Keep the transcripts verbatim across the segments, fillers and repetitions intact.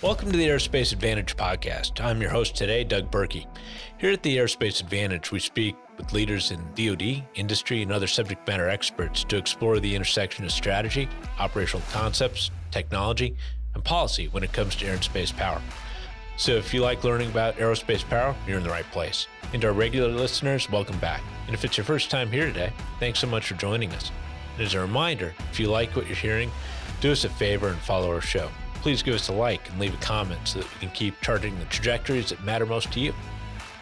Welcome to the Aerospace Advantage podcast. I'm your host today, Doug Birkey. Here at the Aerospace Advantage, we speak with leaders in D O D, industry, and other subject matter experts to explore the intersection of strategy, operational concepts, technology, and policy when it comes to air and space power. So if you like learning about aerospace power, you're in the right place. And to our regular listeners, welcome back. And if it's your first time here today, thanks so much for joining us. And as a reminder, if you like what you're hearing, do us a favor and follow our show. Please give us a like and leave a comment so that we can keep charting the trajectories that matter most to you.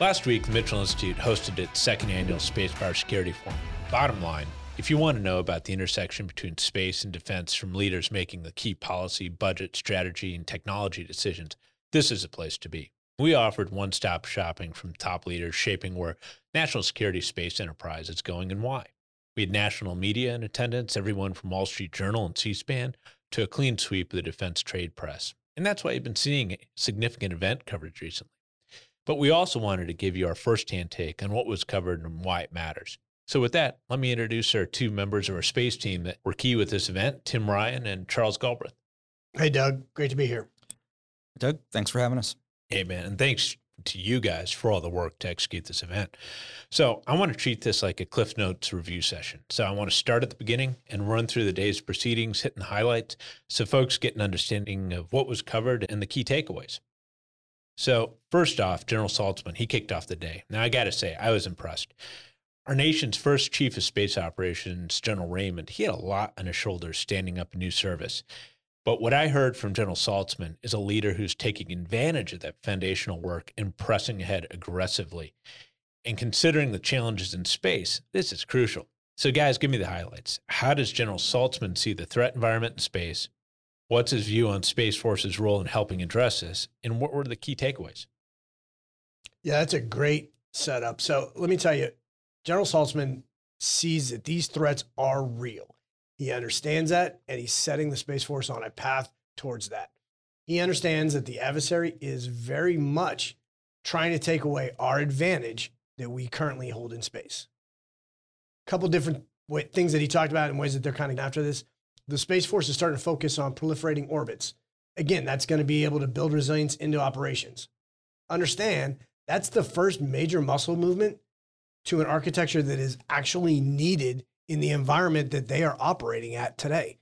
Last week, the Mitchell Institute hosted its second annual Spacepower Security Forum. Bottom line, if you want to know about the intersection between space and defense from leaders making the key policy, budget, strategy, and technology decisions, this is a place to be. We offered one-stop shopping from top leaders shaping where national security space enterprise is going and why. We had national media in attendance, everyone from Wall Street Journal and C-SPAN, to a clean sweep of the defense trade press. And that's why you've been seeing significant event coverage recently. But we also wanted to give you our firsthand take on what was covered and why it matters. So with that, let me introduce our two members of our space team that were key with this event, Tim Ryan and Charles Galbraith. Hey, Doug. Great to be here. Doug, thanks for having us. Hey, man. And thanks to you guys for all the work to execute this event. So I want to treat this like a Cliff Notes review session. So I want to start at the beginning and run through the day's proceedings, hitting the highlights, so folks get an understanding of what was covered and the key takeaways. So first off, General Saltzman, he kicked off the day. Now I got to say, I was impressed. Our nation's first Chief of Space Operations, General Raymond, he had a lot on his shoulders standing up a new service. But what I heard from General Saltzman is a leader who's taking advantage of that foundational work and pressing ahead aggressively. And considering the challenges in space, this is crucial. So guys, give me the highlights. How does General Saltzman see the threat environment in space? What's his view on Space Force's role in helping address this? And what were the key takeaways? Yeah, that's a great setup. So let me tell you, General Saltzman sees that these threats are real. He understands that, and he's setting the Space Force on a path towards that. He understands that the adversary is very much trying to take away our advantage that we currently hold in space. A couple different way, things that he talked about and ways that they're kind of after this. The Space Force is starting to focus on proliferating orbits. Again, that's going to be able to build resilience into operations. Understand, that's the first major muscle movement to an architecture that is actually needed in the environment that they are operating at today.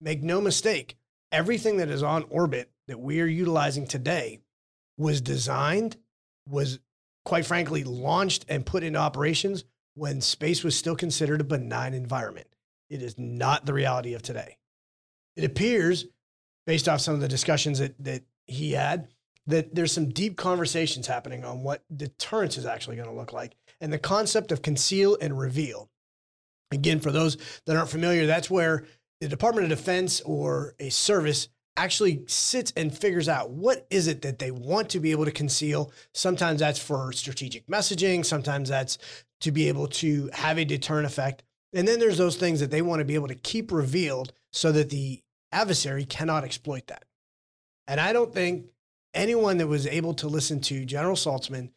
Make no mistake, everything that is on orbit that we are utilizing today was designed, was quite frankly launched and put into operations when space was still considered a benign environment. It is not the reality of today. It appears, based off some of the discussions that, that he had, that there's some deep conversations happening on what deterrence is actually going to look like and the concept of conceal and reveal. Again, for those that aren't familiar, that's where the Department of Defense or a service actually sits and figures out what is it that they want to be able to conceal. Sometimes that's for strategic messaging. Sometimes that's to be able to have a deterrent effect. And then there's those things that they want to be able to keep revealed so that the adversary cannot exploit that. And I don't think anyone that was able to listen to General Saltzman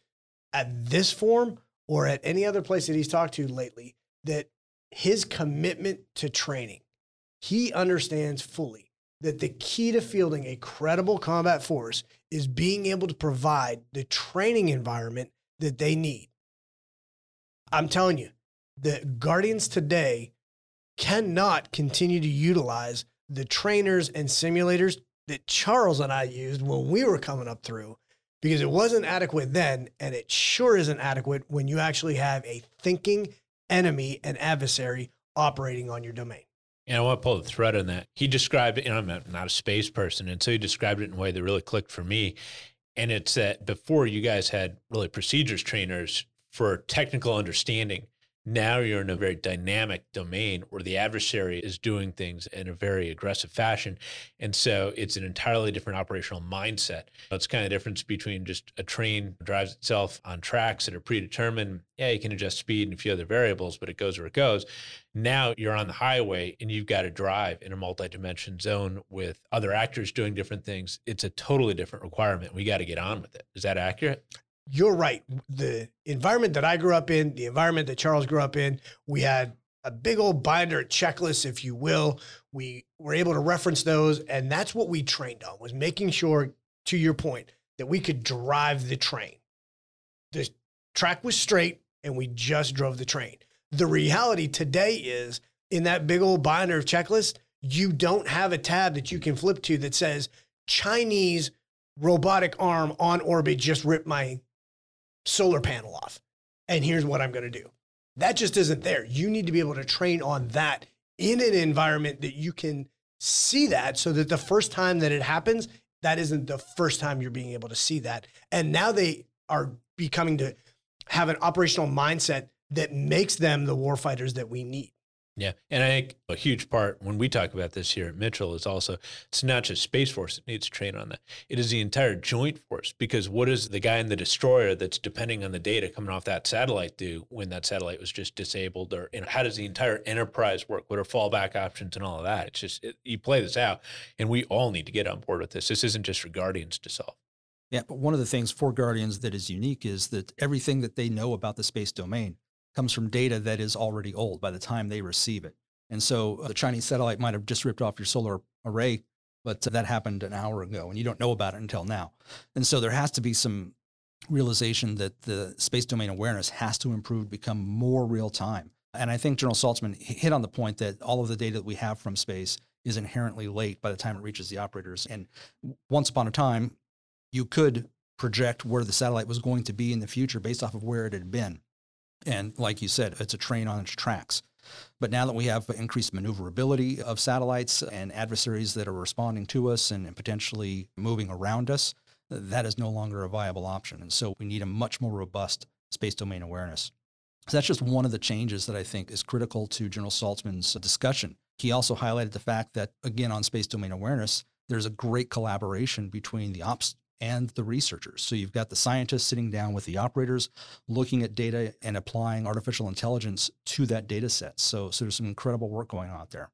at this forum or at any other place that he's talked to lately, that his commitment to training. He understands fully that the key to fielding a credible combat force is being able to provide the training environment that they need. I'm telling you, the Guardians today cannot continue to utilize the trainers and simulators that Charles and I used when we were coming up through, because it wasn't adequate then, and it sure isn't adequate when you actually have a thinking enemy and adversary operating on your domain. And I want to pull the thread on that. He described it, and I'm not a space person, and so he described it in a way that really clicked for me. And it's that before you guys had really procedures trainers for technical understanding. Now you're in a very dynamic domain where the adversary is doing things in a very aggressive fashion. And so it's an entirely different operational mindset. It's kind of the difference between just a train drives itself on tracks that are predetermined. Yeah, you can adjust speed and a few other variables, but it goes where it goes. Now you're on the highway and you've got to drive in a multi-dimension zone with other actors doing different things. It's a totally different requirement. We got to get on with it. Is that accurate? You're right. The environment that I grew up in, the environment that Charles grew up in, we had a big old binder checklist, if you will. We were able to reference those. And that's what we trained on, was making sure to your point, that we could drive the train. The track was straight and we just drove the train. The reality today is in that big old binder of checklists, you don't have a tab that you can flip to that says Chinese robotic arm on orbit just ripped my solar panel off, and here's what I'm going to do. That just isn't there. You need to be able to train on that in an environment that you can see that, so that the first time that it happens, that isn't the first time you're being able to see that. And now they are becoming to have an operational mindset that makes them the warfighters that we need. Yeah. And I think a huge part when we talk about this here at Mitchell is also, it's not just Space Force that needs to train on that. It is the entire joint force, because what does the guy in the destroyer that's depending on the data coming off that satellite do when that satellite was just disabled, or, and how does the entire enterprise work? What are fallback options and all of that? It's just, it, you play this out and we all need to get on board with this. This isn't just for Guardians to solve. Yeah. But one of the things for Guardians that is unique is that everything that they know about the space domain comes from data that is already old by the time they receive it. And so uh, the Chinese satellite might have just ripped off your solar array, but uh, that happened an hour ago and you don't know about it until now. And so there has to be some realization that the space domain awareness has to improve, become more real time. And I think General Saltzman hit on the point that all of the data that we have from space is inherently late by the time it reaches the operators. And once upon a time, you could project where the satellite was going to be in the future based off of where it had been. And like you said, it's a train on its tracks. But now that we have increased maneuverability of satellites and adversaries that are responding to us and, and potentially moving around us, that is no longer a viable option. And so we need a much more robust space domain awareness. So that's just one of the changes that I think is critical to General Saltzman's discussion. He also highlighted the fact that, again, on space domain awareness, there's a great collaboration between the ops and the researchers. So you've got the scientists sitting down with the operators, looking at data and applying artificial intelligence to that data set. So, so there's some incredible work going on out there.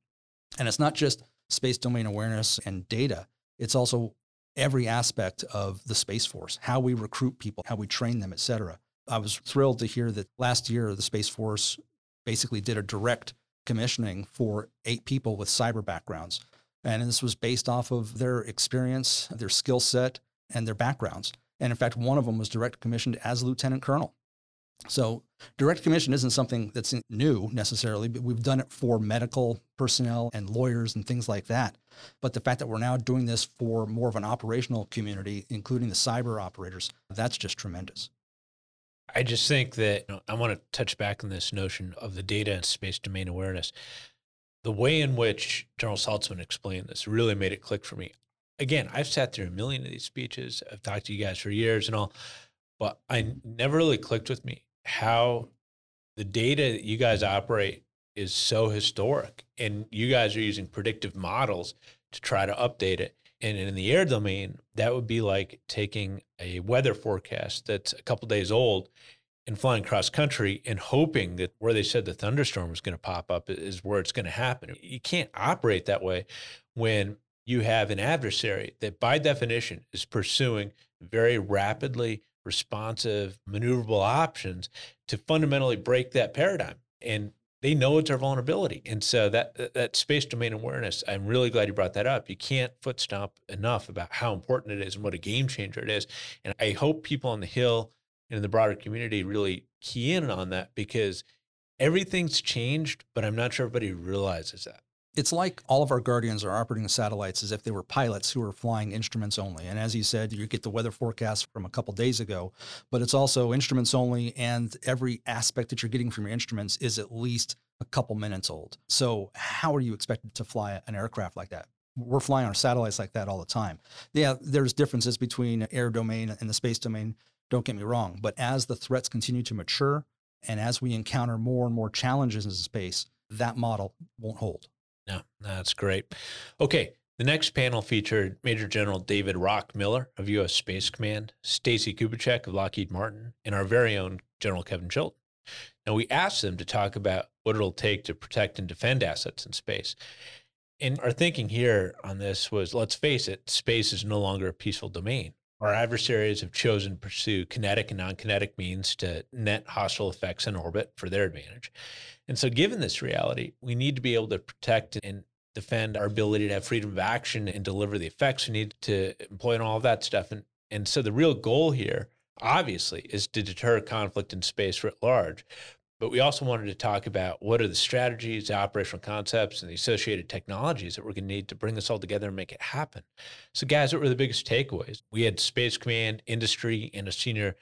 And it's not just space domain awareness and data. It's also every aspect of the Space Force, how we recruit people, how we train them, et cetera. I was thrilled to hear that last year, the Space Force basically did a direct commissioning for eight people with cyber backgrounds. And this was based off of their experience, their skill set, and their backgrounds. And in fact, one of them was direct commissioned as a lieutenant colonel. So direct commission isn't something that's new necessarily, but we've done it for medical personnel and lawyers and things like that. But the fact that we're now doing this for more of an operational community, including the cyber operators, that's just tremendous. I just think that, you know, I want to touch back on this notion of the data and space domain awareness. The way in which General Saltzman explained this really made it click for me. Again, I've sat through a million of these speeches. I've talked to you guys for years and all, but I never really clicked with me how the data that you guys operate is so historic, and you guys are using predictive models to try to update it. And in the air domain, that would be like taking a weather forecast that's a couple of days old and flying cross country and hoping that where they said the thunderstorm was going to pop up is where it's going to happen. You can't operate that way when you have an adversary that by definition is pursuing very rapidly responsive, maneuverable options to fundamentally break that paradigm. And they know it's our vulnerability. And so that, that space domain awareness, I'm really glad you brought that up. You can't foot stomp enough about how important it is and what a game changer it is. And I hope people on the Hill and in the broader community really key in on that, because everything's changed, but I'm not sure everybody realizes that. It's like all of our Guardians are operating the satellites as if they were pilots who are flying instruments only. And as you said, you get the weather forecast from a couple days ago, but it's also instruments only, and every aspect that you're getting from your instruments is at least a couple minutes old. So how are you expected to fly an aircraft like that? We're flying our satellites like that all the time. Yeah, there's differences between air domain and the space domain, don't get me wrong, but as the threats continue to mature and as we encounter more and more challenges in space, that model won't hold. Yeah, that's great. Okay, the next panel featured Major General David Rock Miller of U S Space Command, Stacy Kubitschek of Lockheed Martin, and our very own General Kevin Chilton. Now, we asked them to talk about what it'll take to protect and defend assets in space. And our thinking here on this was, let's face it, space is no longer a peaceful domain. Our adversaries have chosen to pursue kinetic and non-kinetic means to net hostile effects in orbit for their advantage. And so given this reality, we need to be able to protect and defend our ability to have freedom of action and deliver the effects we need to employ and all of that stuff. And, and so the real goal here, obviously, is to deter conflict in space writ large. But we also wanted to talk about what are the strategies, the operational concepts, and the associated technologies that we're going to need to bring this all together and make it happen. So guys, what were the biggest takeaways? We had Space Command, industry, and a senior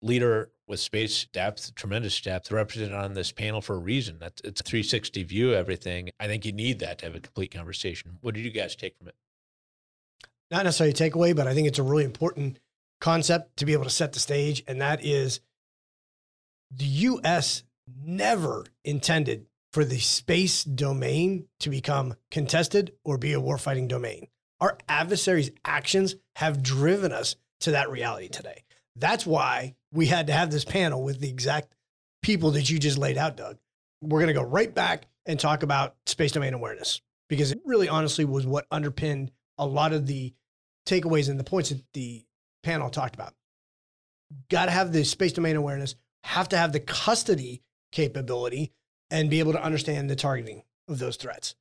leader with space depth, tremendous depth, represented on this panel for a reason. That's, it's a three sixty view of everything. I think you need that to have a complete conversation. What did you guys take from it? Not necessarily a takeaway, but I think it's a really important concept to be able to set the stage, and that is the U S never intended for the space domain to become contested or be a warfighting domain. Our adversaries' actions have driven us to that reality today. That's why we had to have this panel with the exact people that you just laid out, Doug. We're going to go right back and talk about space domain awareness, because it really honestly was what underpinned a lot of the takeaways and the points that the panel talked about. Got to have the space domain awareness, have to have the custody capability, and be able to understand the targeting of those threats.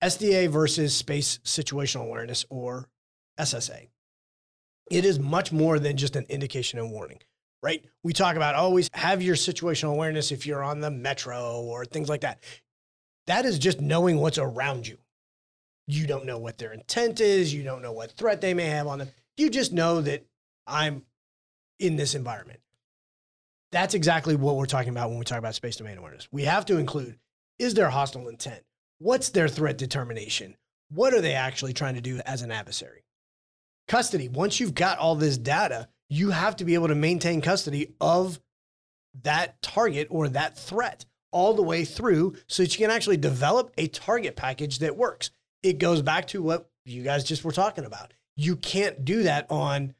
S D A versus space situational awareness, or S S A. It is much more than just an indication and warning, right? We talk about always have your situational awareness if you're on the metro or things like that. That is just knowing what's around you. You don't know what their intent is. You don't know what threat they may have on them. You just know that I'm in this environment. That's exactly what we're talking about when we talk about space domain awareness. We have to include, is there hostile intent? What's their threat determination? What are they actually trying to do as an adversary? Custody. Once you've got all this data, you have to be able to maintain custody of that target or that threat all the way through so that you can actually develop a target package that works. It goes back to what you guys just were talking about. You can't do that on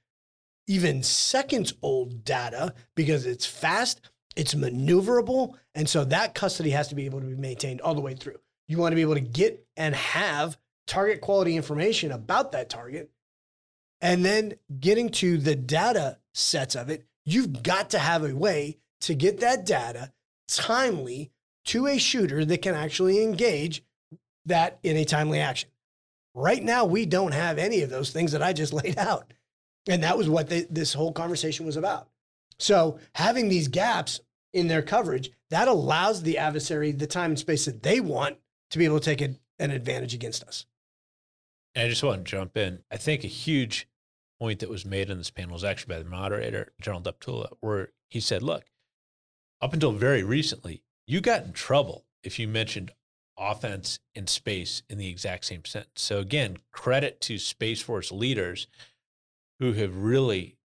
even seconds old data because it's fast, it's maneuverable, and so that custody has to be able to be maintained all the way through. You want to be able to get and have target quality information about that target. And then getting to the data sets of it, you've got to have a way to get that data timely to a shooter that can actually engage that in a timely action. Right now, we don't have any of those things that I just laid out. And that was what they, this whole conversation was about. So having these gaps in their coverage, that allows the adversary the time and space that they want to be able to take a, an advantage against us. And I just want to jump in. I think a huge point that was made in this panel was actually by the moderator, General Deptula, where he said, look, up until very recently, you got in trouble if you mentioned offense and space in the exact same sentence. So again, credit to Space Force leaders who have really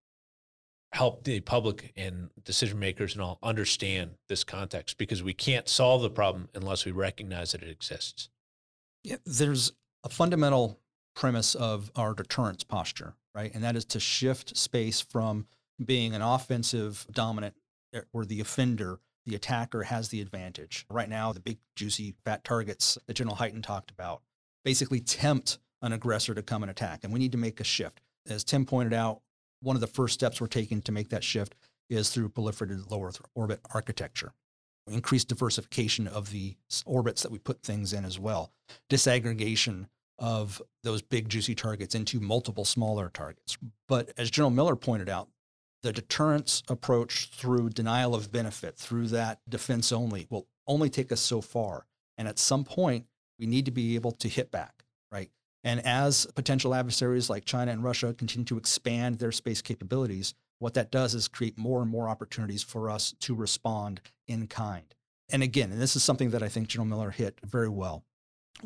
helped the public and decision makers and all understand this context, because we can't solve the problem unless we recognize that it exists. Yeah, there's a fundamental premise of our deterrence posture, right? And that is to shift space from being an offensive dominant where the offender, the attacker, has the advantage. Right now, the big juicy fat targets that General Hyten talked about basically tempt an aggressor to come and attack. And we need to make a shift. As Tim pointed out, one of the first steps we're taking to make that shift is through proliferated low Earth orbit architecture. Increased diversification of the orbits that we put things in as well. Disaggregation of those big juicy targets into multiple smaller targets. But as General Miller pointed out, the deterrence approach through denial of benefit, through that defense only, will only take us so far. And at some point, we need to be able to hit back, right? And as potential adversaries like China and Russia continue to expand their space capabilities, what that does is create more and more opportunities for us to respond in kind. And again, and this is something that I think General Miller hit very well.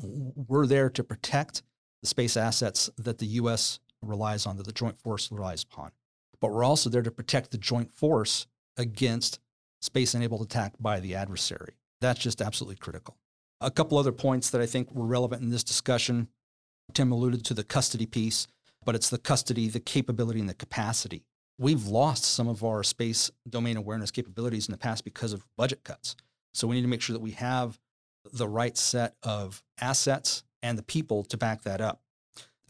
We're there to protect the space assets that the U S relies on, that the joint force relies upon. But we're also there to protect the joint force against space-enabled attack by the adversary. That's just absolutely critical. A couple other points that I think were relevant in this discussion. Tim alluded to the custody piece, but it's the custody, the capability, and the capacity. We've lost some of our space domain awareness capabilities in the past because of budget cuts. So we need to make sure that we have the right set of assets and the people to back that up.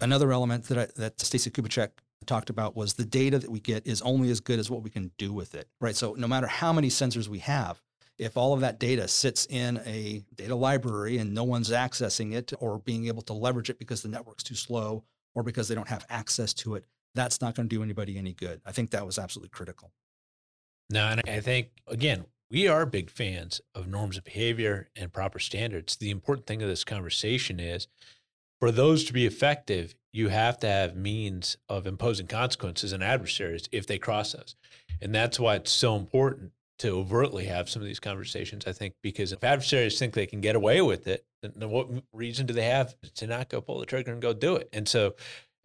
Another element that I, that Stacy Kubitschek talked about was the data that we get is only as good as what we can do with it, right? So no matter how many sensors we have, if all of that data sits in a data library and no one's accessing it or being able to leverage it because the network's too slow or because they don't have access to it, that's not going to do anybody any good. I think that was absolutely critical. No, and I think, again, we are big fans of norms of behavior and proper standards. The important thing of this conversation is, for those to be effective, you have to have means of imposing consequences on adversaries if they cross us. And that's why it's so important to overtly have some of these conversations, I think, because if adversaries think they can get away with it, then what reason do they have to not go pull the trigger and go do it? And so,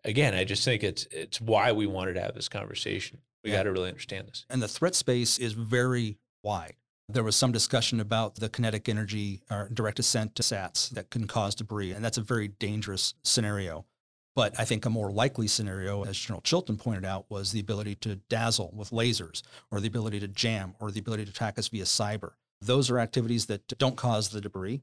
again, I just think it's it's why we wanted to have this conversation. We yeah. got to really understand this. And the threat space is very wide. There was some discussion about the kinetic energy or direct ascent to S A Ts that can cause debris, and that's a very dangerous scenario. But I think a more likely scenario, as General Chilton pointed out, was the ability to dazzle with lasers or the ability to jam or the ability to attack us via cyber. Those are activities that don't cause the debris,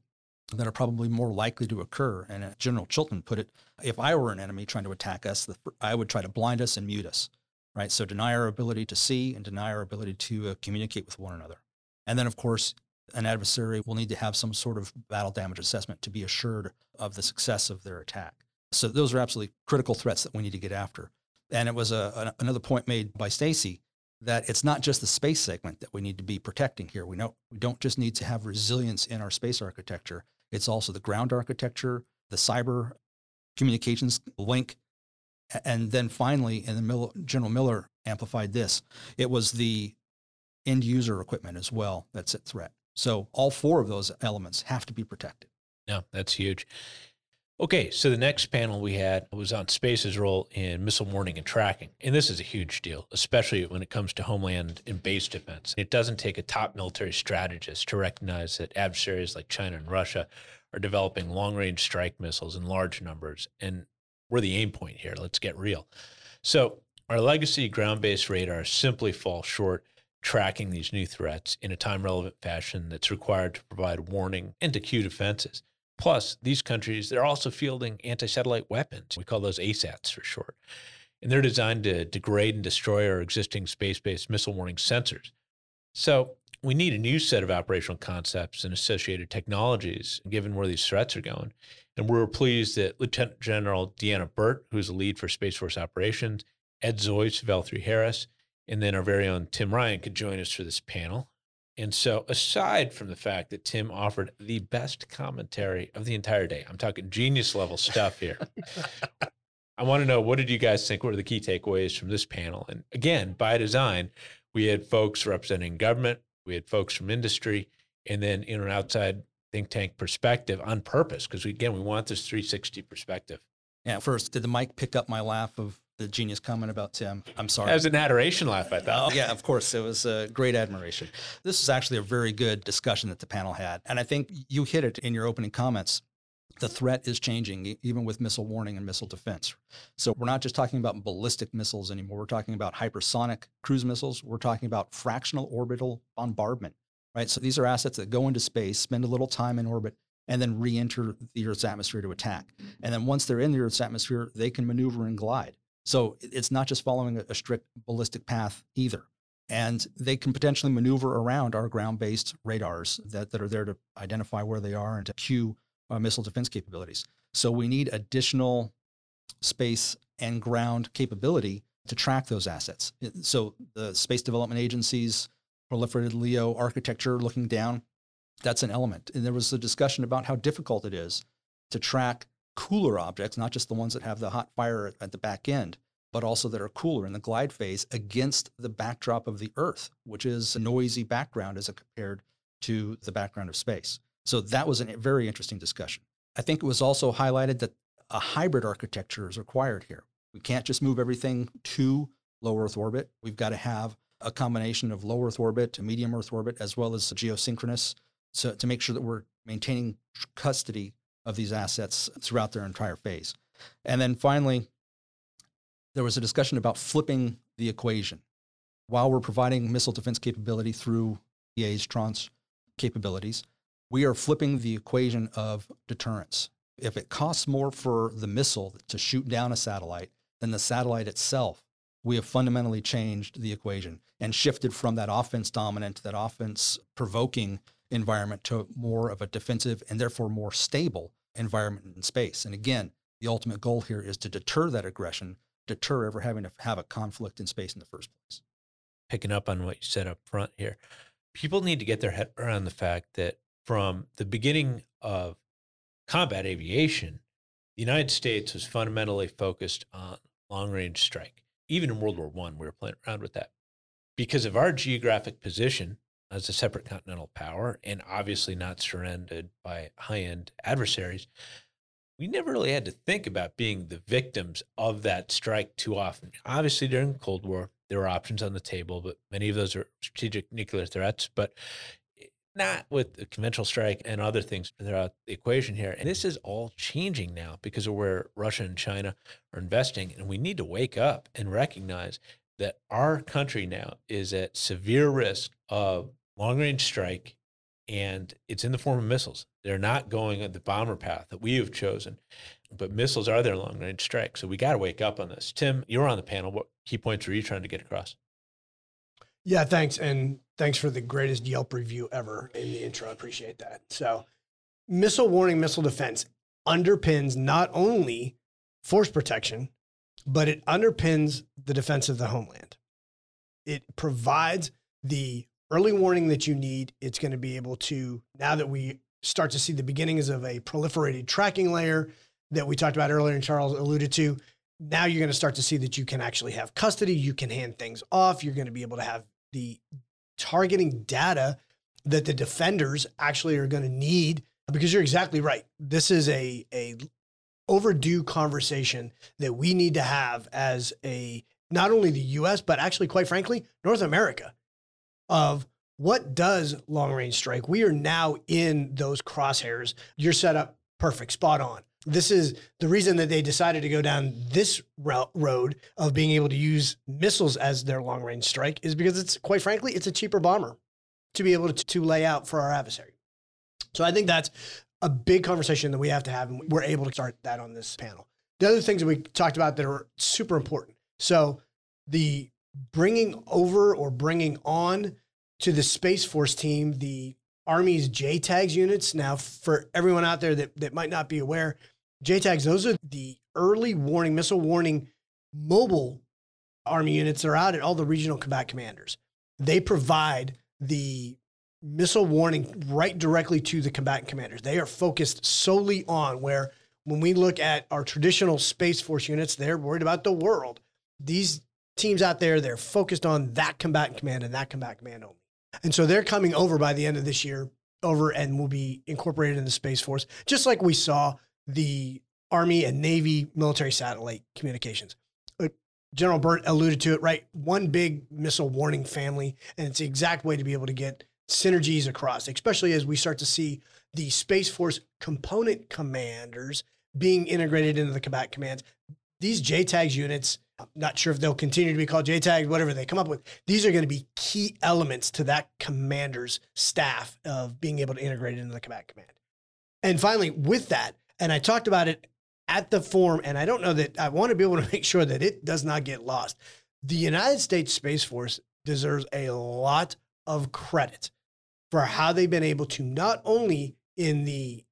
that are probably more likely to occur. And as General Chilton put it, if I were an enemy trying to attack us, I would try to blind us and mute us, right? So deny our ability to see and deny our ability to uh, communicate with one another. And then, of course, an adversary will need to have some sort of battle damage assessment to be assured of the success of their attack. So those are absolutely critical threats that we need to get after. And it was a, a, another point made by Stacy that it's not just the space segment that we need to be protecting here. We know we don't just need to have resilience in our space architecture. It's also the ground architecture, the cyber communications link. And then finally, and the General Miller amplified this, it was the end user equipment as well that's at threat. So all four of those elements have to be protected. Yeah, that's huge. Okay, so the next panel we had was on space's role in missile warning and tracking. And this is a huge deal, especially when it comes to homeland and base defense. It doesn't take a top military strategist to recognize that adversaries like China and Russia are developing long-range strike missiles in large numbers. And we're the aim point here. Let's get real. So our legacy ground-based radars simply fall short tracking these new threats in a time-relevant fashion that's required to provide warning and to cue defenses. Plus, these countries, they're also fielding anti-satellite weapons. We call those A SATs for short. And they're designed to degrade and destroy our existing space-based missile warning sensors. So we need a new set of operational concepts and associated technologies, given where these threats are going. And we were pleased that Lieutenant General Deanna Burt, who's the lead for Space Force Operations, Ed Zoyce of L three Harris, and then our very own Tim Ryan could join us for this panel. And so aside from the fact that Tim offered the best commentary of the entire day, I'm talking genius level stuff here. I want to know, what did you guys think were the key takeaways from this panel? And again, by design, we had folks representing government, we had folks from industry, and then in an outside think tank perspective on purpose, because again, we want this three sixty perspective. Yeah, first, did the mic pick up my laugh of the genius comment about Tim? I'm sorry. That was an adoration laugh, I thought. Oh, yeah, of course. It was a great admiration. This is actually a very good discussion that the panel had. And I think you hit it in your opening comments. The threat is changing, even with missile warning and missile defense. So we're not just talking about ballistic missiles anymore. We're talking about hypersonic cruise missiles. We're talking about fractional orbital bombardment, right? So these are assets that go into space, spend a little time in orbit, and then re-enter the Earth's atmosphere to attack. And then once they're in the Earth's atmosphere, they can maneuver and glide. So it's not just following a strict ballistic path either. And they can potentially maneuver around our ground-based radars that, that are there to identify where they are and to cue our missile defense capabilities. So we need additional space and ground capability to track those assets. So the Space Development Agency's proliferated LEO architecture looking down, that's an element. And there was a discussion about how difficult it is to track cooler objects, not just the ones that have the hot fire at the back end, but also that are cooler in the glide phase against the backdrop of the Earth, which is a noisy background as compared to the background of space. So that was a very interesting discussion. I think it was also highlighted that a hybrid architecture is required here. We can't just move everything to low Earth orbit. We've got to have a combination of low Earth orbit to medium Earth orbit, as well as geosynchronous, so to make sure that we're maintaining custody of these assets throughout their entire phase. And then finally, there was a discussion about flipping the equation. While we're providing missile defense capability through E A's tranche capabilities, we are flipping the equation of deterrence. If it costs more for the missile to shoot down a satellite than the satellite itself, we have fundamentally changed the equation and shifted from that offense dominant to that offense provoking environment to more of a defensive and therefore more stable environment in space. And again, the ultimate goal here is to deter that aggression, deter ever having to have a conflict in space in the first place. Picking up on what you said up front here, people need to get their head around the fact that from the beginning of combat aviation, the United States was fundamentally focused on long-range strike. Even in World War One, we were playing around with that. Because of our geographic position as a separate continental power, and obviously not surrounded by high-end adversaries, we never really had to think about being the victims of that strike too often. Obviously, during the Cold War, there were options on the table, but many of those are strategic nuclear threats, but not with the conventional strike and other things throughout the equation here. And this is all changing now because of where Russia and China are investing. And we need to wake up and recognize that our country now is at severe risk of long-range strike, and it's in the form of missiles. They're not going on the bomber path that we have chosen, but missiles are their long-range strike. So we got to wake up on this. Tim, you were on the panel. What key points were you trying to get across? Yeah, thanks. And thanks for the greatest Yelp review ever in the intro. I appreciate that. So missile warning, missile defense underpins not only force protection, but it underpins the defense of the homeland. It provides the early warning that you need. It's going to be able to, now that we start to see the beginnings of a proliferated tracking layer that we talked about earlier and Charles alluded to, now you're going to start to see that you can actually have custody. You can hand things off. You're going to be able to have the targeting data that the defenders actually are going to need, because you're exactly right. This is a, a overdue conversation that we need to have as a, not only the U S, but actually, quite frankly, North America, of what does long-range strike? We are now in those crosshairs. You're set up perfect, spot on. This is the reason that they decided to go down this route, road of being able to use missiles as their long-range strike, is because it's, quite frankly, it's a cheaper bomber to be able to, to lay out for our adversary. So I think that's a big conversation that we have to have, and we're able to start that on this panel. The other things that we talked about that are super important. So the bringing over or bringing on to the Space Force team, the Army's J TAGS units. Now, for everyone out there that, that might not be aware, J TAGS, those are the early warning, missile warning, mobile Army units that are out at all the regional combat commanders. They provide the missile warning right directly to the combatant commanders. They are focused solely on where, when we look at our traditional Space Force units, they're worried about the world. These teams out there, they're focused on that combatant command and that combatant command only. And so they're coming over by the end of this year, over and will be incorporated in the Space Force, just like we saw the Army and Navy military satellite communications. General Burt alluded to it, right? One big missile warning family, and it's the exact way to be able to get synergies across, especially as we start to see the Space Force component commanders being integrated into the combat commands. These J TAGS units, I'm not sure if they'll continue to be called J TAGs, whatever they come up with, these are going to be key elements to that commander's staff of being able to integrate it into the combat command. And finally, with that, and I talked about it at the forum, and I don't know that I want to be able to make sure that it does not get lost. The United States Space Force deserves a lot of credit for how they've been able to not only in the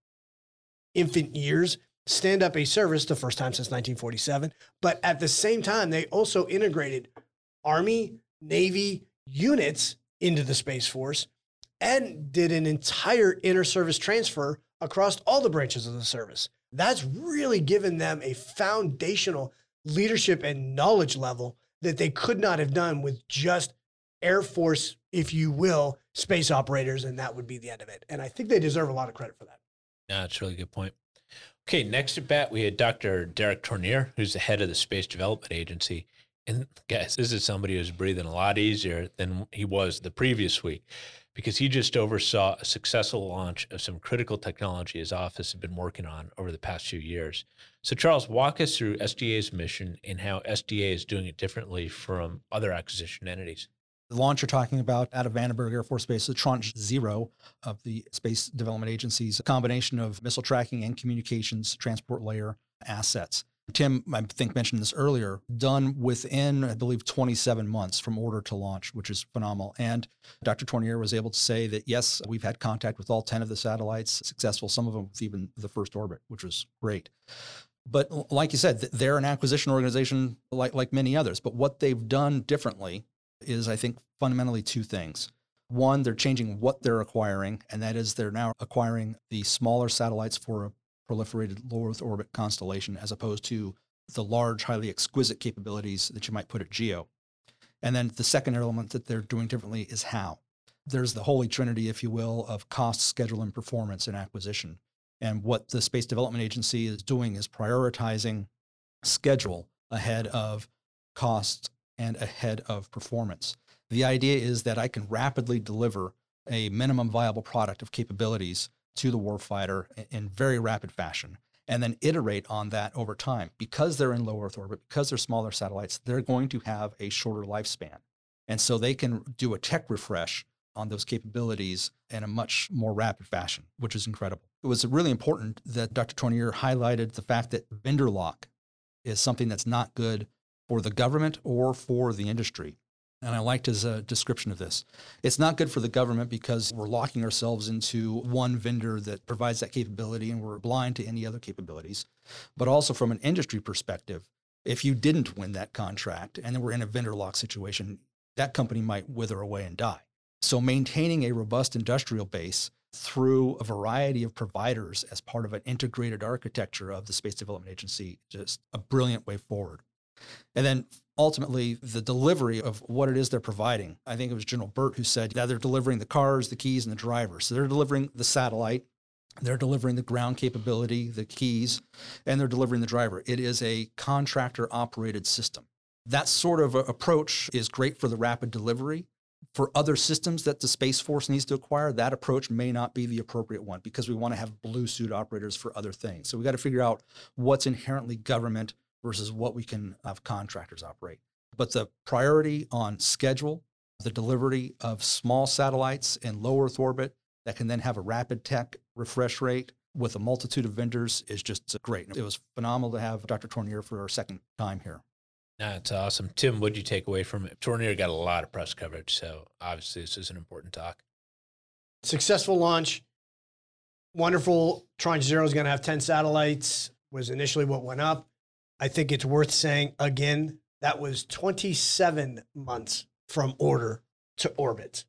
infant years stand up a service, the first time since nineteen forty-seven, but at the same time, they also integrated Army, Navy units into the Space Force and did an entire inter-service transfer across all the branches of the service. That's really given them a foundational leadership and knowledge level that they could not have done with just Air Force, if you will, space operators, and that would be the end of it. And I think they deserve a lot of credit for that. Yeah, that's a really good point. Okay, next at bat, we had Doctor Derek Tournear, who's the head of the Space Development Agency. And guys, this is somebody who's breathing a lot easier than he was the previous week, because he just oversaw a successful launch of some critical technology his office had been working on over the past few years. So Charles, walk us through S D A's mission and how S D A is doing it differently from other acquisition entities. The launch you're talking about out of Vandenberg Air Force Base, the tranche zero of the Space Development Agency's combination of missile tracking and communications transport layer assets. Tim, I think, mentioned this earlier, done within, I believe, twenty-seven months from order to launch, which is phenomenal. And Doctor Tournear was able to say that, yes, we've had contact with all ten of the satellites, successful, some of them with even the first orbit, which was great. But like you said, they're an acquisition organization like, like many others. But what they've done differently is, I think, fundamentally two things. One, they're changing what they're acquiring, and that is they're now acquiring the smaller satellites for a proliferated low Earth orbit constellation, as opposed to the large, highly exquisite capabilities that you might put at GEO. And then the second element that they're doing differently is how. There's the holy trinity, if you will, of cost, schedule, and performance in acquisition. And what the Space Development Agency is doing is prioritizing schedule ahead of cost and ahead of performance. The idea is that I can rapidly deliver a minimum viable product of capabilities to the warfighter in very rapid fashion, and then iterate on that over time. Because they're in low Earth orbit, because they're smaller satellites, they're going to have a shorter lifespan. And so they can do a tech refresh on those capabilities in a much more rapid fashion, which is incredible. It was really important that Doctor Tournear highlighted the fact that vendor lock is something that's not good for the government or for the industry. And I liked his uh, description of this. It's not good for the government because we're locking ourselves into one vendor that provides that capability and we're blind to any other capabilities. But also from an industry perspective, if you didn't win that contract and then we're in a vendor lock situation, that company might wither away and die. So maintaining a robust industrial base through a variety of providers as part of an integrated architecture of the Space Development Agency, just a brilliant way forward. And then ultimately, the delivery of what it is they're providing. I think it was General Burt who said that they're delivering the cars, the keys, and the driver. So they're delivering the satellite, they're delivering the ground capability, the keys, and they're delivering the driver. It is a contractor-operated system. That sort of approach is great for the rapid delivery. For other systems that the Space Force needs to acquire, that approach may not be the appropriate one because we want to have blue suit operators for other things. So we got to figure out what's inherently government versus what we can have contractors operate. But the priority on schedule, the delivery of small satellites in low Earth orbit that can then have a rapid tech refresh rate with a multitude of vendors is just great. It was phenomenal to have Doctor Tournear for our second time here. That's awesome. Tim, what did you take away from it? Tournear got a lot of press coverage, so obviously this is an important talk. Successful launch. Wonderful. Tranche Zero is going to have ten satellites, was initially what went up. I think it's worth saying again, that was twenty-seven months from order to orbit.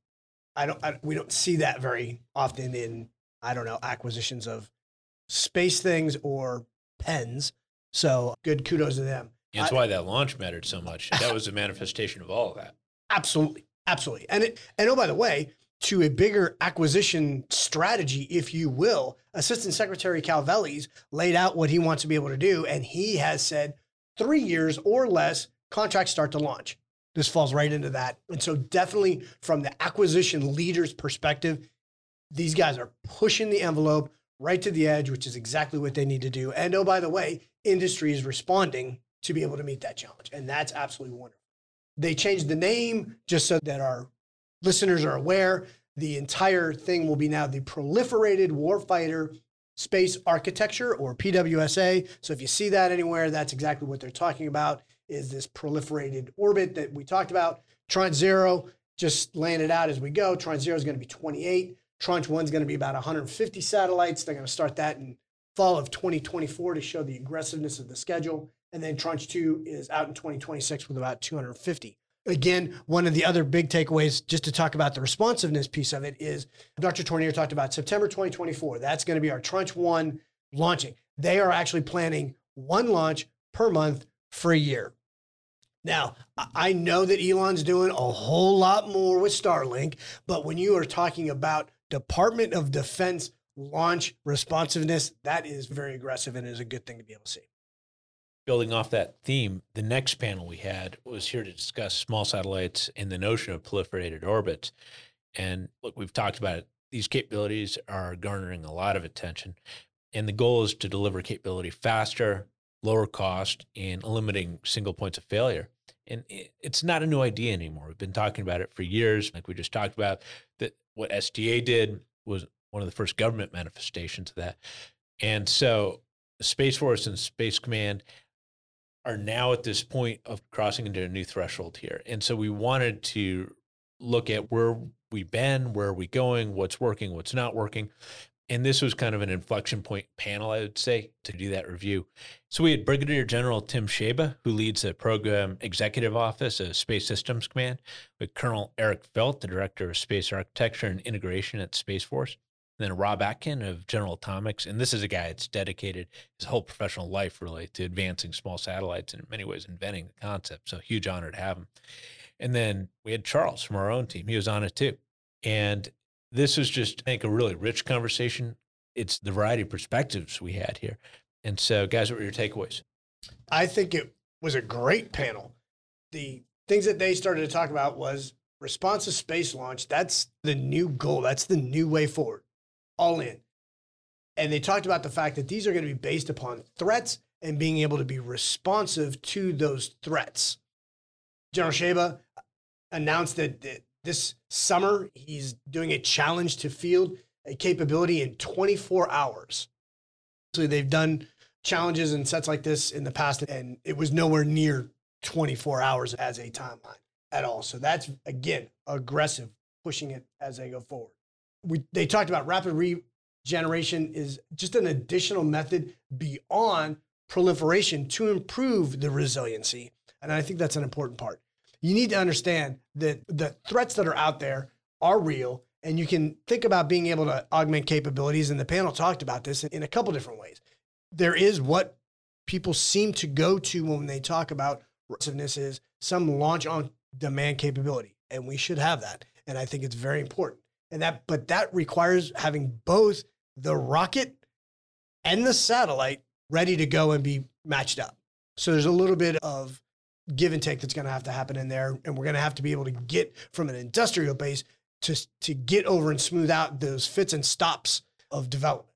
I don't, I, we don't see that very often in, I don't know, acquisitions of space things or pens. So good kudos to them. That's I, why that launch mattered so much. That was a manifestation of all of that. Absolutely. Absolutely. And, it, and oh, by the way, to a bigger acquisition strategy, if you will, Assistant Secretary Calvelli's laid out what he wants to be able to do. And he has said three years or less, contracts start to launch. This falls right into that. And so definitely from the acquisition leader's perspective, these guys are pushing the envelope right to the edge, which is exactly what they need to do. And oh, by the way, industry is responding to be able to meet that challenge. And that's absolutely wonderful. They changed the name just so that our listeners are aware. The entire thing will be now the Proliferated Warfighter Space Architecture, or P W S A. So if you see that anywhere, that's exactly what they're talking about, is this proliferated orbit that we talked about. Tranche Zero, just laying it out as we go. Tranche Zero is going to be twenty-eight. Tranche One is going to be about one hundred fifty satellites. They're going to start that in fall of twenty twenty-four to show the aggressiveness of the schedule. And then Tranche Two is out in twenty twenty-six with about two hundred fifty. Again, one of the other big takeaways, just to talk about the responsiveness piece of it, is Doctor Tournear talked about September twenty twenty-four. That's going to be our Tranche One launching. They are actually planning one launch per month for a year. Now, I know that Elon's doing a whole lot more with Starlink, but when you are talking about Department of Defense launch responsiveness, that is very aggressive and is a good thing to be able to see. Building off that theme, the next panel we had was here to discuss small satellites and the notion of proliferated orbits. And look, we've talked about it. These capabilities are garnering a lot of attention. And the goal is to deliver capability faster, lower cost, and eliminating single points of failure. And it's not a new idea anymore. We've been talking about it for years. Like we just talked about, that what S D A did was one of the first government manifestations of that. And so the Space Force and Space Command are now at this point of crossing into a new threshold here. And so we wanted to look at where we've been, where are we going, what's working, what's not working. And this was kind of an inflection point panel, I would say, to do that review. So we had Brigadier General Tim Schaba, who leads the Program Executive Office of Space Systems Command, with Colonel Eric Felt, the Director of Space Architecture and Integration at Space Force, and then Rob Atkin of General Atomics. And this is a guy that's dedicated his whole professional life, really, to advancing small satellites and in many ways inventing the concept. So huge honor to have him. And then we had Charles from our own team. He was on it too. And this was just, I think, a really rich conversation. It's the variety of perspectives we had here. And so, guys, what were your takeaways? I think it was a great panel. The things that they started to talk about was responsive space launch. That's the new goal. That's the new way forward, all in. And they talked about the fact that these are going to be based upon threats and being able to be responsive to those threats. General Schaba announced that the, this summer, he's doing a challenge to field a capability in twenty-four hours. So they've done challenges and sets like this in the past, and it was nowhere near twenty-four hours as a timeline at all. So that's, again, aggressive, pushing it as they go forward. We, they talked about rapid regeneration is just an additional method beyond proliferation to improve the resiliency. And I think that's an important part. You need to understand that the threats that are out there are real, and you can think about being able to augment capabilities. And the panel talked about this in a couple different ways. There is what people seem to go to when they talk about responsiveness is some launch on demand capability, and we should have that. And I think it's very important. And that, but that requires having both the rocket and the satellite ready to go and be matched up. So there's a little bit of give and take that's going to have to happen in there. And we're going to have to be able to get from an industrial base to, to get over and smooth out those fits and stops of development.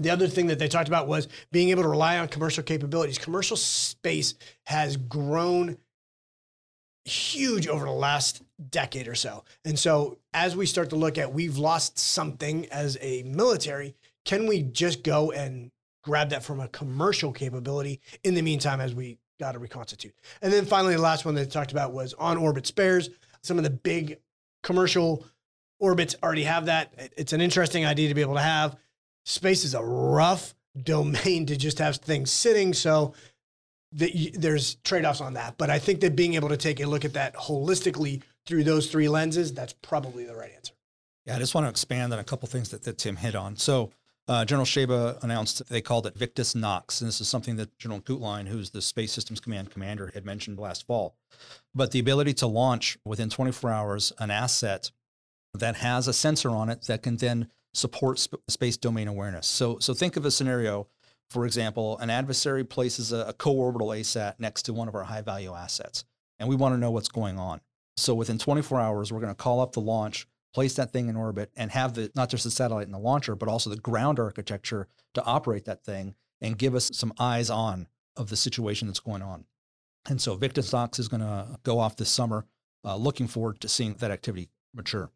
The other thing that they talked about was being able to rely on commercial capabilities. Commercial space has grown huge over the last decade or so. And so as we start to look at, we've lost something as a military, can we just go and grab that from a commercial capability in the meantime as we got to reconstitute? And then finally, the last one they talked about was on-orbit spares. Some of the big commercial orbits already have that. It's an interesting idea to be able to have. Space is a rough domain to just have things sitting, so the, there's trade-offs on that. But I think that being able to take a look at that holistically through those three lenses, that's probably the right answer. Yeah, I just want to expand on a couple things that, that Tim hit on. So Uh, General Schaba announced, they called it Victus Nox. And this is something that General Gutlein, who's the Space Systems Command commander, had mentioned last fall. But the ability to launch within twenty-four hours an asset that has a sensor on it that can then support sp space domain awareness. So, so think of a scenario, for example, an adversary places a, a co-orbital ASAT next to one of our high-value assets, and we want to know what's going on. So within twenty-four hours, we're going to call up the launch, place that thing in orbit, and have the, not just the satellite and the launcher, but also the ground architecture to operate that thing and give us some eyes on of the situation that's going on. And so Victus Nox is going to go off this summer, uh, looking forward to seeing that activity mature.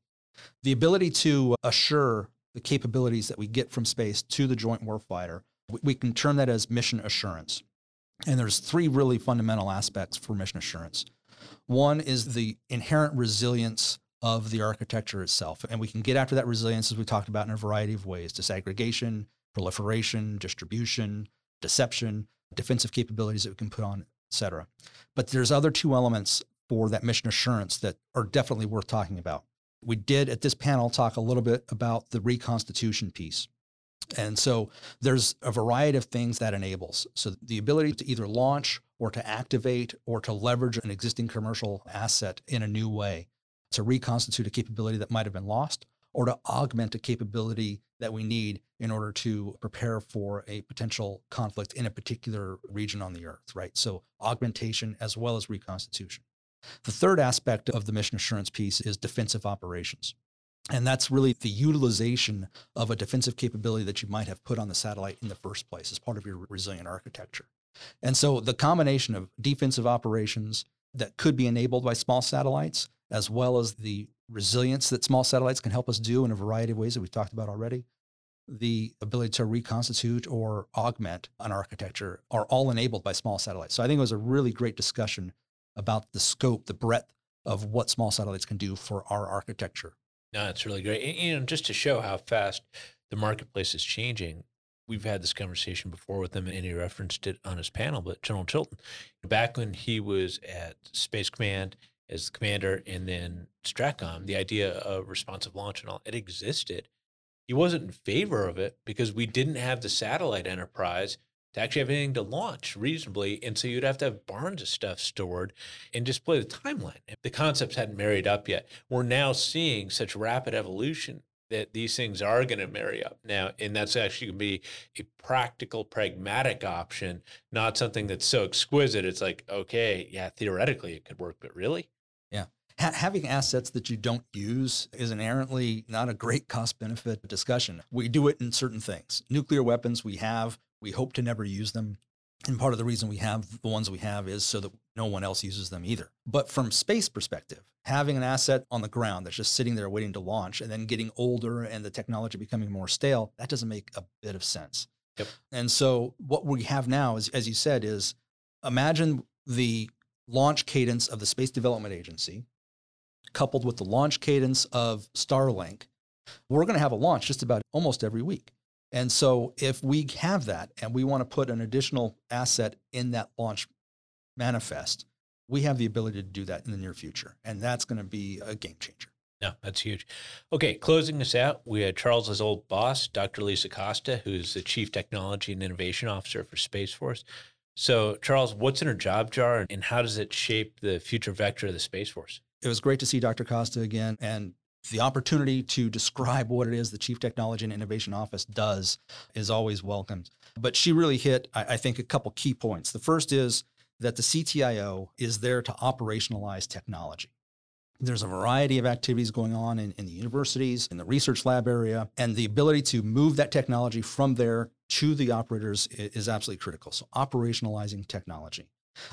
The ability to assure the capabilities that we get from space to the joint warfighter, we, we can term that as mission assurance. And there's three really fundamental aspects for mission assurance. One is the inherent resilience of the architecture itself. And we can get after that resilience, as we talked about, in a variety of ways: disaggregation, proliferation, distribution, deception, defensive capabilities that we can put on, et cetera. But there's other two elements for that mission assurance that are definitely worth talking about. We did at this panel talk a little bit about the reconstitution piece. And so there's a variety of things that enables. So the ability to either launch or to activate or to leverage an existing commercial asset in a new way, to reconstitute a capability that might have been lost, or to augment a capability that we need in order to prepare for a potential conflict in a particular region on the Earth, right? So augmentation as well as reconstitution. The third aspect of the mission assurance piece is defensive operations. And that's really the utilization of a defensive capability that you might have put on the satellite in the first place as part of your resilient architecture. And so the combination of defensive operations that could be enabled by small satellites, as well as the resilience that small satellites can help us do in a variety of ways that we've talked about already, the ability to reconstitute or augment an architecture are all enabled by small satellites. So I think it was a really great discussion about the scope, the breadth of what small satellites can do for our architecture. No, that's really great. And, you know, just to show how fast the marketplace is changing, we've had this conversation before with him, and he referenced it on his panel, but General Chilton, back when he was at Space Command as the commander and then STRATCOM, the idea of responsive launch and all, it existed. He wasn't in favor of it because we didn't have the satellite enterprise to actually have anything to launch reasonably. And so you'd have to have barns of stuff stored and display the timeline. The concepts hadn't married up yet. We're now seeing such rapid evolution that these things are going to marry up now. And that's actually going to be a practical, pragmatic option, not something that's so exquisite. It's like, okay, yeah, theoretically it could work, but really? Yeah. Having assets that you don't use is inherently not a great cost-benefit discussion. We do it in certain things. Nuclear weapons we have, we hope to never use them. And part of the reason we have the ones we have is so that no one else uses them either. But from space perspective, having an asset on the ground that's just sitting there waiting to launch and then getting older and the technology becoming more stale, that doesn't make a bit of sense. Yep. And so what we have now, is, as you said, is imagine the launch cadence of the Space Development Agency coupled with the launch cadence of Starlink. We're going to have a launch just about almost every week. And so if we have that and we want to put an additional asset in that launch manifest, we have the ability to do that in the near future. And that's going to be a game changer. No, that's huge. Okay, closing this out, we had Charles's old boss, Doctor Lisa Costa, who's the Chief Technology and Innovation Officer for Space Force. So Charles, what's in her job jar and how does it shape the future vector of the Space Force? It was great to see Doctor Costa again, and the opportunity to describe what it is the Chief Technology and Innovation Office does is always welcomed. But she really hit, I think, a couple key points. The first is that the C T I O is there to operationalize technology. There's a variety of activities going on in, in the universities, in the research lab area, and the ability to move that technology from there to the operators is absolutely critical. So operationalizing technology.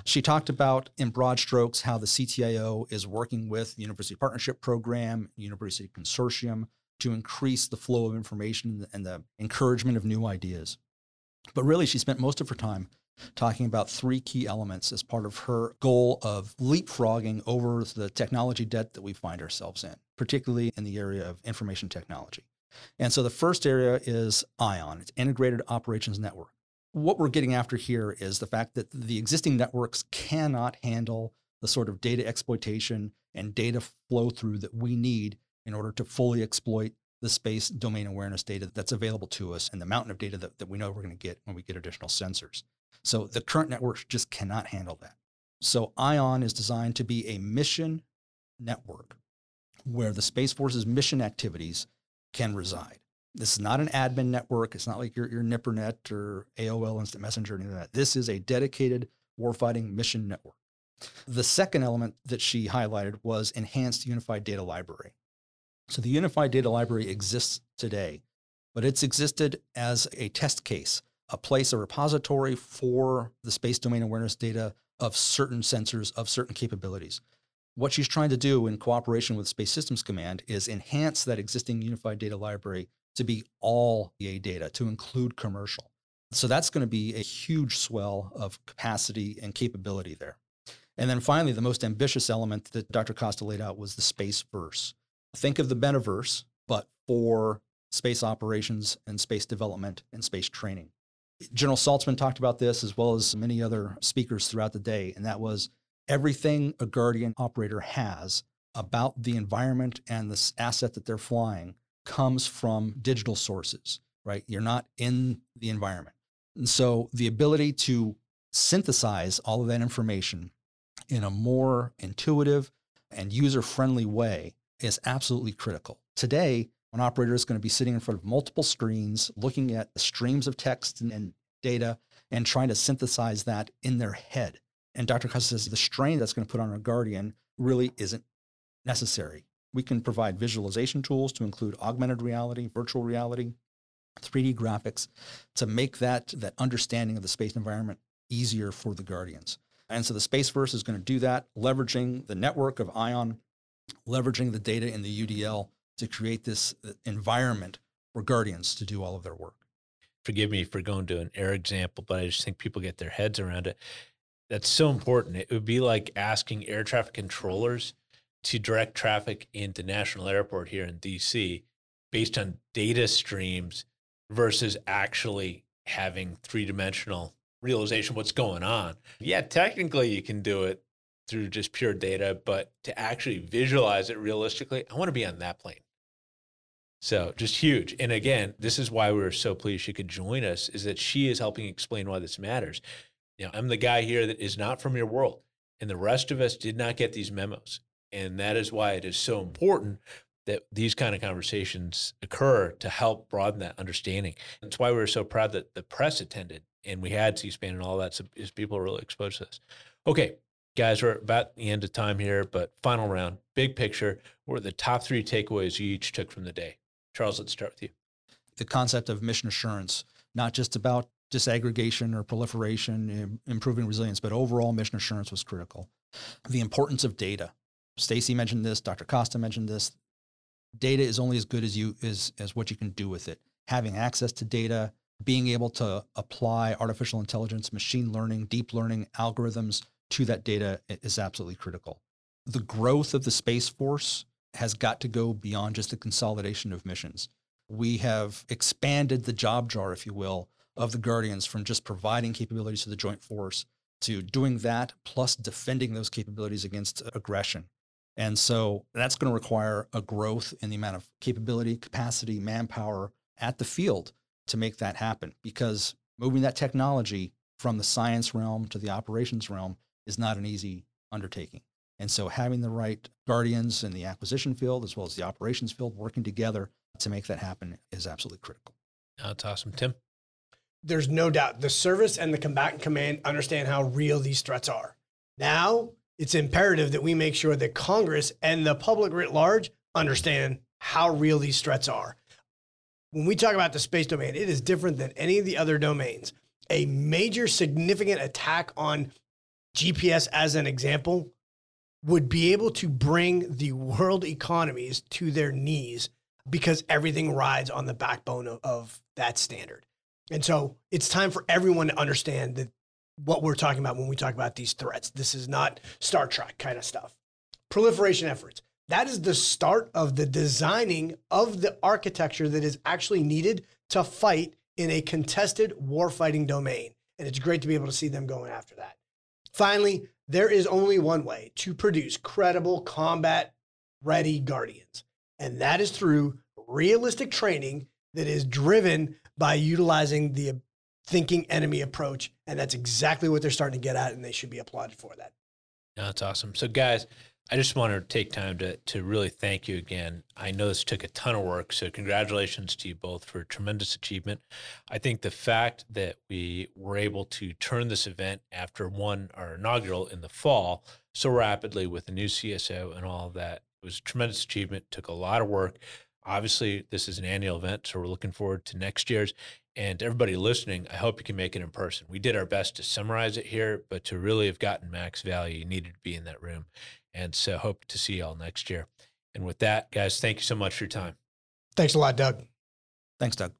She talked about, in broad strokes, how the C T I O is working with the University Partnership Program, University Consortium, to increase the flow of information and the encouragement of new ideas. But really, she spent most of her time talking about three key elements as part of her goal of leapfrogging over the technology debt that we find ourselves in, particularly in the area of information technology. And so the first area is ION, it's Integrated Operations Network. What we're getting after here is the fact that the existing networks cannot handle the sort of data exploitation and data flow through that we need in order to fully exploit the space domain awareness data that's available to us and the mountain of data that, that we know we're going to get when we get additional sensors. So the current networks just cannot handle that. So ION is designed to be a mission network where the Space Force's mission activities can reside. This is not an admin network. It's not like your, your NipperNet or A O L Instant Messenger or anything like that. This is a dedicated warfighting mission network. The second element that she highlighted was enhanced unified data library. So the unified data library exists today, but it's existed as a test case, a place, a repository for the space domain awareness data of certain sensors, of certain capabilities. What she's trying to do in cooperation with Space Systems Command is enhance that existing unified data library to be all E A data, to include commercial. So that's going to be a huge swell of capacity and capability there. And then finally, the most ambitious element that Doctor Costa laid out was the Spaceverse. Think of the metaverse, but for space operations and space development and space training. General Saltzman talked about this as well as many other speakers throughout the day, and that was everything a Guardian operator has about the environment and the asset that they're flying comes from digital sources, right? You're not in the environment. And so the ability to synthesize all of that information in a more intuitive and user-friendly way is absolutely critical. Today, an operator is going to be sitting in front of multiple screens, looking at streams of text and, and data and trying to synthesize that in their head. And Doctor Costa says the strain that's going to put on a Guardian really isn't necessary. We can provide visualization tools to include augmented reality, virtual reality, three D graphics to make that, that understanding of the space environment easier for the Guardians. And so the Spaceverse is going to do that, leveraging the network of ION, leveraging the data in the U D L to create this environment or guardians to do all of their work. Forgive me for going to an air example, but I just think people get their heads around it. That's so important. It would be like asking air traffic controllers to direct traffic into National Airport here in D C based on data streams versus actually having three-dimensional realization of what's going on. Yeah, technically you can do it through just pure data, but to actually visualize it realistically, I want to be on that plane. So just huge. And again, this is why we were so pleased she could join us, is that she is helping explain why this matters. You know, I'm the guy here that is not from your world, and the rest of us did not get these memos. And that is why it is so important that these kind of conversations occur to help broaden that understanding. That's why we were so proud that the press attended and we had C-SPAN and all that, so is people really exposed to this. Okay, guys, we're about the end of time here, but final round, big picture, what are the top three takeaways you each took from the day? Charles, let's start with you. The concept of mission assurance, not just about disaggregation or proliferation, improving resilience, but overall mission assurance was critical. The importance of data. Stacy mentioned this, Doctor Costa mentioned this. Data is only as good as you is as what you can do with it. Having access to data, being able to apply artificial intelligence, machine learning, deep learning algorithms to that data is absolutely critical. The growth of the Space Force has got to go beyond just the consolidation of missions. We have expanded the job jar, if you will, of the Guardians from just providing capabilities to the Joint Force to doing that plus defending those capabilities against aggression. And so that's going to require a growth in the amount of capability, capacity, manpower at the field to make that happen, because moving that technology from the science realm to the operations realm is not an easy undertaking. And so having the right guardians in the acquisition field as well as the operations field working together to make that happen is absolutely critical. That's awesome. Tim? There's no doubt the service and the combatant command understand how real these threats are. Now, it's imperative that we make sure that Congress and the public writ large understand how real these threats are. When we talk about the space domain, it is different than any of the other domains. A major significant attack on G P S, as an example, would be able to bring the world economies to their knees because everything rides on the backbone of, of that standard. And so it's time for everyone to understand that what we're talking about when we talk about these threats. This is not Star Trek kind of stuff. Proliferation efforts. That is the start of the designing of the architecture that is actually needed to fight in a contested warfighting domain. And it's great to be able to see them going after that. Finally, there is only one way to produce credible combat-ready guardians, and that is through realistic training that is driven by utilizing the thinking enemy approach, and that's exactly what they're starting to get at, and they should be applauded for that. No, that's awesome. So guys, I just want to take time to to really thank you again. I know this took a ton of work, so congratulations to you both for a tremendous achievement. I think the fact that we were able to turn this event after one, our inaugural in the fall, so rapidly with the new C S O and all of that, it was a tremendous achievement, took a lot of work. Obviously, this is an annual event, so we're looking forward to next year's. And to everybody listening, I hope you can make it in person. We did our best to summarize it here, but to really have gotten max value, you needed to be in that room. And so hope to see you all next year. And with that, guys, thank you so much for your time. Thanks a lot, Doug. Thanks, Doug.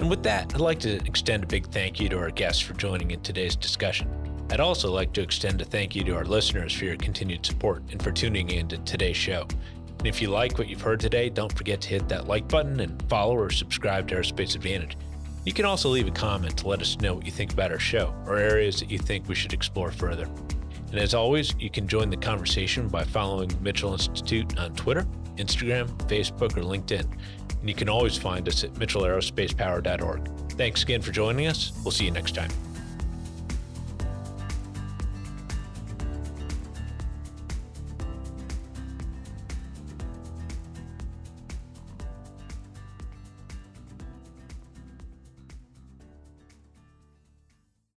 And with that, I'd like to extend a big thank you to our guests for joining in today's discussion. I'd also like to extend a thank you to our listeners for your continued support and for tuning in to today's show. And if you like what you've heard today, don't forget to hit that like button and follow or subscribe to Aerospace Advantage. You can also leave a comment to let us know what you think about our show or areas that you think we should explore further. And as always, you can join the conversation by following the Mitchell Institute on Twitter, Instagram, Facebook, or LinkedIn. And you can always find us at mitchell aerospace power dot org. Thanks again for joining us. We'll see you next time.